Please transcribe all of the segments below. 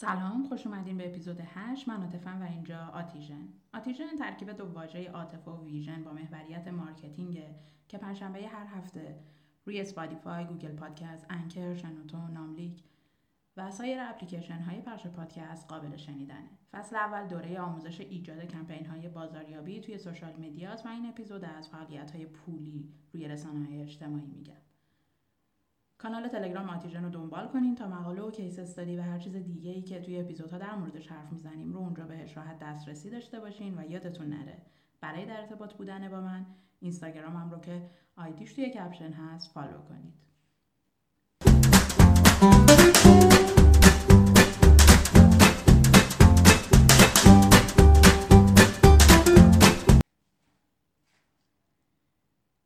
سلام، خوش اومدین به اپیزود 8. من عاطفم و اینجا آتیژن ترکیب دو واژه عاطفه و ویژن با محوریت مارکتینگ که پنجشنبه هر هفته روی اسپاتیفای، گوگل پادکست، انکر، شنوتون، ناملیک و سایر اپلیکیشن های پخش پادکست قابل شنیدنه. فصل اول دوره آموزش ایجاد کمپین های بازاریابی توی سوشال میدیاست و این اپیزود از فعالیت های پولی روی رسانه‌های اجتماعی میگه. کانال تلگرام آتیژن رو دنبال کنین تا مقاله و کیس استادی و هر چیز دیگه‌ای که توی اپیزودها در موردش حرف میزنیم رو اونجا بهش راحت دسترسی داشته باشین. و یادتون نره برای در ارتباط بودن با من اینستاگرامم رو که آیدیش توی کپشن هست فالو کنید.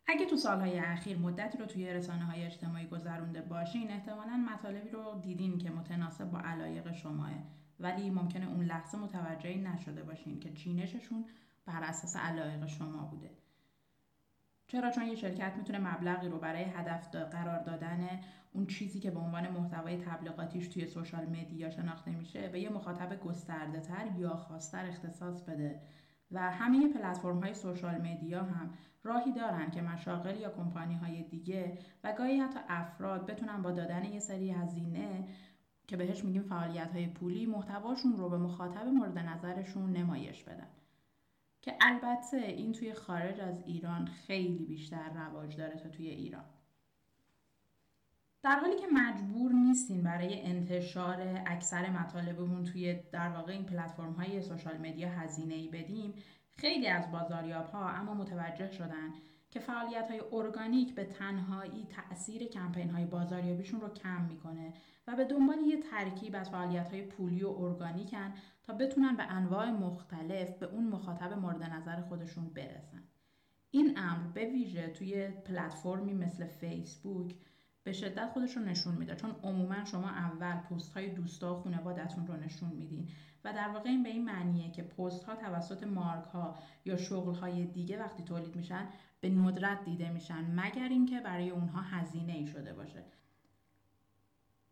اگه تو سالهای اخیر مدتی رو توی رسانه‌های اجتماعی گذرونده باشین، احتمالاً مطالبی رو دیدین که متناسب با علایق شماه، ولی ممکنه اون لحظه متوجه نشده باشین که چینششون بر اساس علایق شما بوده. چرا؟ چون یه شرکت میتونه مبلغی رو برای هدف قرار دادن اون چیزی که به عنوان محتوای تبلیغاتیش توی سوشال مدیا شناخته میشه به یه مخاطب گسترده‌تر یا خاص‌تر اختصاص بده. و همه پلتفرم‌های سوشال مدیا هم راهی دارن که مشاغل یا کمپانی‌های دیگه و گاهی حتی افراد بتونن با دادن یه سری هزینه که بهش میگیم فعالیت‌های پولی محتواشون رو به مخاطب مورد نظرشون نمایش بدن. که البته این توی خارج از ایران خیلی بیشتر رواج داره تا توی ایران. در حالی که مجبور نیستین برای انتشار اکثر مطالبمون توی در واقع این پلتفرم‌های سوشال مدیا هزینه‌ای بدیم، خیلی از بازاریاب‌ها اما متوجه شدن که فعالیت‌های ارگانیک به تنهایی تأثیر کمپین‌های بازاریابیشون رو کم می‌کنه و به دنبال یه ترکیب از فعالیت‌های پولی و ارگانیکن تا بتونن به انواع مختلف به اون مخاطب مورد نظر خودشون برسن. این امر به ویژه توی پلتفرمی مثل فیسبوک به شدت خودش رو نشون میده، چون عموما شما اول پست های دوستا و خانواده‌تون رو نشون میدین و در واقع این به این معنیه که پست ها توسط مارک ها یا شغل های دیگه وقتی تولید میشن به ندرت دیده میشن، مگر اینکه برای اونها هزینه ای شده باشه.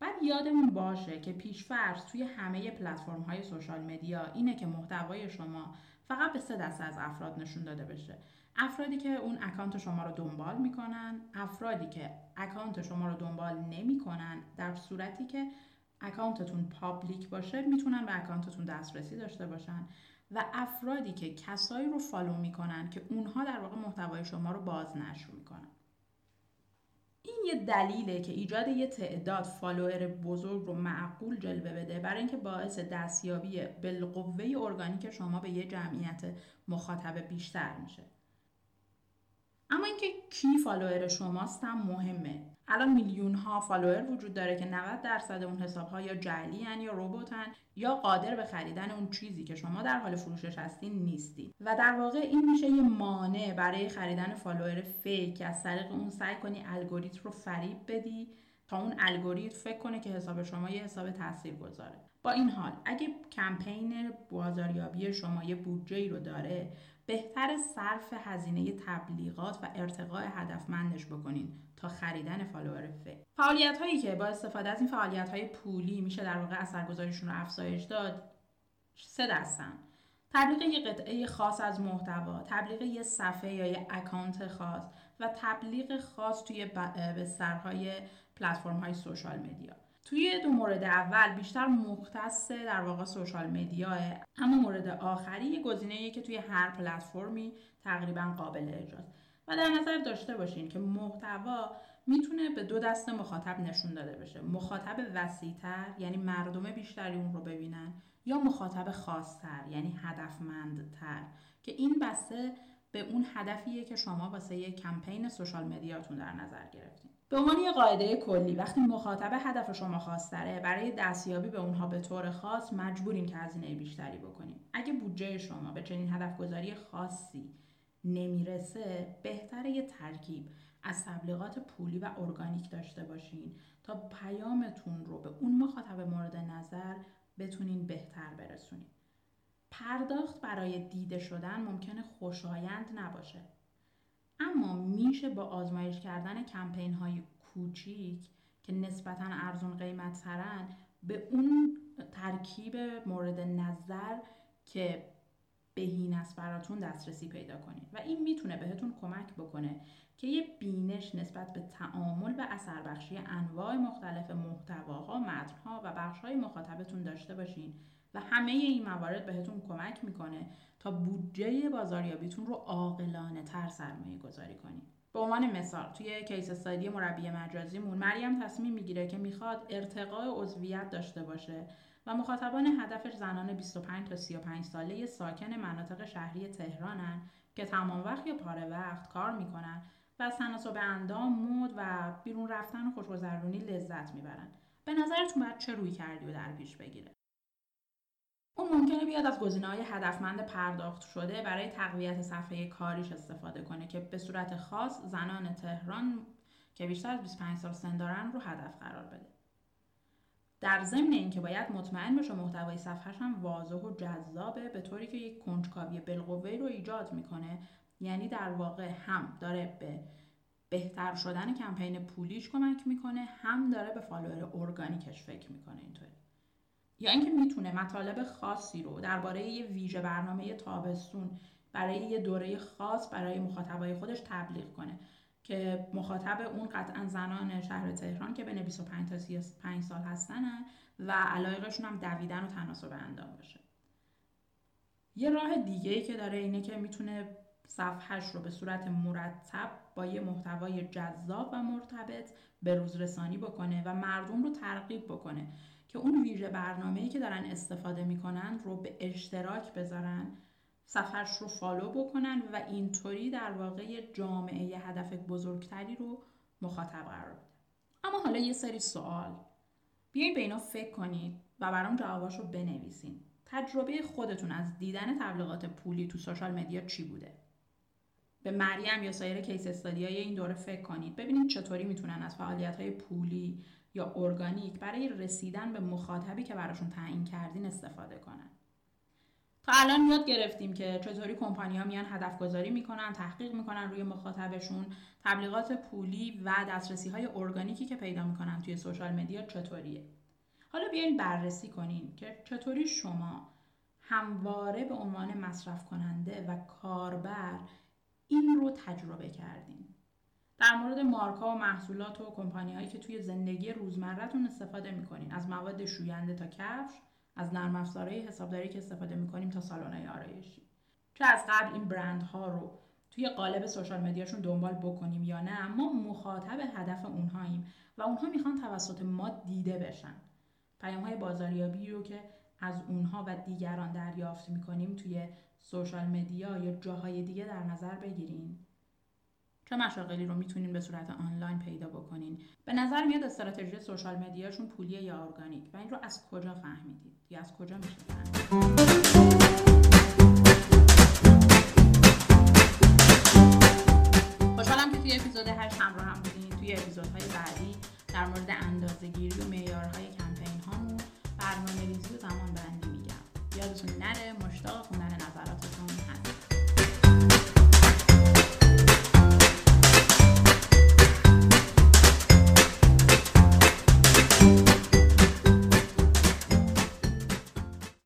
بعد یادمون باشه که پیش‌فرض توی همه پلتفرم های سوشال مدیا اینه که محتوای شما فقط به 3% از افراد نشون داده بشه. افرادی که اون اکانت شما رو دنبال میکنن، افرادی که اکانت شما رو دنبال نمیکنن، در صورتی که اکانتتون پابلیک باشه میتونن به اکانتتون دسترسی داشته باشن، و افرادی که کسایی رو فالو میکنن که اونها در واقع محتوای شما رو بازنشر میکنن. این یه دلیله که ایجاد یه تعداد فالوور بزرگ رو معقول جلوه بده، برای اینکه باعث دستیابی بالقوه ارگانیک شما به یه جمعیت مخاطب بیشتر میشه. اما اینکه کی فالوور شماست هم مهمه. الان میلیون ها فالوور وجود داره که 90% اون حساب‌ها یا جعلی ان یا رباتن یا قادر به خریدن اون چیزی که شما در حال فروشش هستین نیستین، و در واقع این میشه یه مانع برای خریدن فالوور فیک که از طریق اون سعی کنی الگوریتم رو فریب بدی تا اون الگوریتم فکر کنه که حساب شما یه حساب تاثیرگذاره. با این حال اگه کمپین بازاریابی شما یه بودجه‌ای رو داره، بهتر صرف هزینه تبلیغات و ارتقاء هدفمندش بکنین تا خریدن فالوور فیک. فعالیت‌هایی که با استفاده از این فعالیت‌های پولی میشه در واقع اثرگذاریشون رو افزایش داد 3 دسته‌اند: تبلیغ یک قطعه خاص از محتوا، تبلیغ یک صفحه یا یک اکانت خاص، و تبلیغ خاص توی بسترهای پلتفرم‌های سوشال مدیا. توی 2 مورد اول بیشتر مختص در واقع سوشال مدیاه، اما مورد آخری یه گزینه‌ایه که توی هر پلتفرمی تقریبا قابل اجراست. و در نظر داشته باشین که محتوا میتونه به 2 دسته مخاطب نشون داده بشه: مخاطب وسیع‌تر، یعنی مردم بیشتری اون رو ببینن، یا مخاطب خاص‌تر، یعنی هدفمندتر، که این بسته به اون هدفیه که شما واسه یه کمپین سوشال مدیاتون در نظر گرفتین. به عنوان یه قاعده کلی، وقتی مخاطب هدف شما خاص‌تره، برای دستیابی به اونها به طور خاص مجبورین که هزینه بیشتری بکنین. اگه بودجه شما به چنین هدف‌گذاری خاصی نمیرسه، بهتره یه ترکیب از تبلیغات پولی و ارگانیک داشته باشین تا پیامتون رو به اون مخاطب مورد نظر بتونین بهتر برسونین. پرداخت برای دیده شدن ممکنه خوشایند نباشه، اما میشه با آزمایش کردن کمپین های کوچیک که نسبتاً ارزون قیمت ترن به اون ترکیب مورد نظر که بهین است براتون دسترسی پیدا کنید و این میتونه بهتون کمک بکنه که یه بینش نسبت به تعامل و اثر بخشی انواع مختلف محتواها، متن‌ها و بخش‌های مخاطبتون داشته باشین و همه این موارد بهتون کمک میکنه تا بودجه بازاریابیتون رو عاقلانه تر سرمایه گذاری کنید. به عنوان مثال توی کیس استادی مربی مجازیمون مریم تصمیم میگیره که میخواد ارتقاء عضویت داشته باشه و مخاطبان هدفش زنان 25 تا 35 ساله ساکن مناطق شهری تهرانن که تمام وقت یا پاره وقت کار میکنن و از تناسب اندام، مود و بیرون رفتن و خوشگذرونی لذت میبرن. به نظرتون باید چه رویکردی رو در پیش بگیره؟ اون ممکنه بیاد از گزینه‌های هدفمند پرداخت شده برای تقویت صفحه کاریش استفاده کنه که به صورت خاص زنان تهران که بیشتر از 25 سال سن دارن رو هدف قرار بده. در ضمن اینکه باید مطمئن بشه محتوای صفحه‌ش هم واضح و جذابه به طوری که یک کنجکاوی بالقوه رو ایجاد میکنه، یعنی در واقع هم داره به بهتر شدن کمپین پولیش کمک میکنه، هم داره به فالوور ارگانیکش فکر میکنه اینطوری. یا اینکه میتونه مطالب خاصی رو درباره یه ویژه برنامه تابستون برای یه دوره خاص برای مخاطبای خودش تبلیغ کنه که مخاطب اون قطعا زنان شهر تهران که بین 25 تا 35 سال هستن و علایقشون هم دویدن و تناسب اندام باشه. یه راه دیگه‌ای که داره اینه که میتونه صفحه‌اش رو به صورت مرتب با یه محتوای جذاب و مرتبط به روز رسانی بکنه و مردم رو ترغیب بکنه که اون ویژه برنامه‌ای که دارن استفاده می‌کنن رو به اشتراک بذارن، صفحه‌اش رو فالو بکنن و اینطوری در واقع جامعه هدف بزرگتری رو مخاطب قرار بده. اما حالا یه سری سوال بیاین به اینا فکر کنید و برام جواباش رو بنویسین. تجربه خودتون از دیدن تبلیغات پولی تو سوشال مدیا چی بوده؟ به مریم یا سایر کیس استادیای این دوره فکر کنید. ببینید چطوری میتونن از فعالیت‌های پولی یا ارگانیک برای رسیدن به مخاطبی که براشون تعیین کردین استفاده کنن. تا الان یاد گرفتیم که چطوری کمپانی‌ها میان هدفگذاری میکنن، تحقیق میکنن روی مخاطبشون، تبلیغات پولی و دسترسی‌های ارگانیکی که پیدا میکنن توی سوشال مدیا چطوریه. حالا بیاین بررسی کنین که چطوری شما همواره به عنوان مصرف کننده و کاربر این رو تجربه کردین. در مورد مارکا و محصولات و کمپانی‌هایی که توی زندگی روزمره‌تون استفاده می‌کنین، از مواد شوینده تا کفش، از نرم‌افزارهای حسابداری که استفاده می‌کنیم تا سالن‌های آرایشی. چه از قبل این برندها رو توی قالب سوشال مدیاشون دنبال بکنیم یا نه، اما مخاطب هدف اونهاییم و اونها می‌خوان توسط ما دیده بشن. پیام‌های بازاریابی رو که از اونها و دیگران دریافت می‌کنیم توی سوشال مدیا یا جاهای دیگه در نظر بگیرین. چه مشاغلی رو میتونین به صورت آنلاین پیدا بکنین؟ به نظر میاد استراتژی سوشال مدیاشون پولیه یا ارگانیک و این رو از کجا فهمیدید یا از کجا میشه فهمید؟ خوشحالم که توی اپیزود 8 همراه هم بودین. توی اپیزودهای بعدی در مورد اندازه‌گیری و معیارهای کمپین هامون برنامه‌ریزی و زمانبندی میگم. یادتون نره مشتاق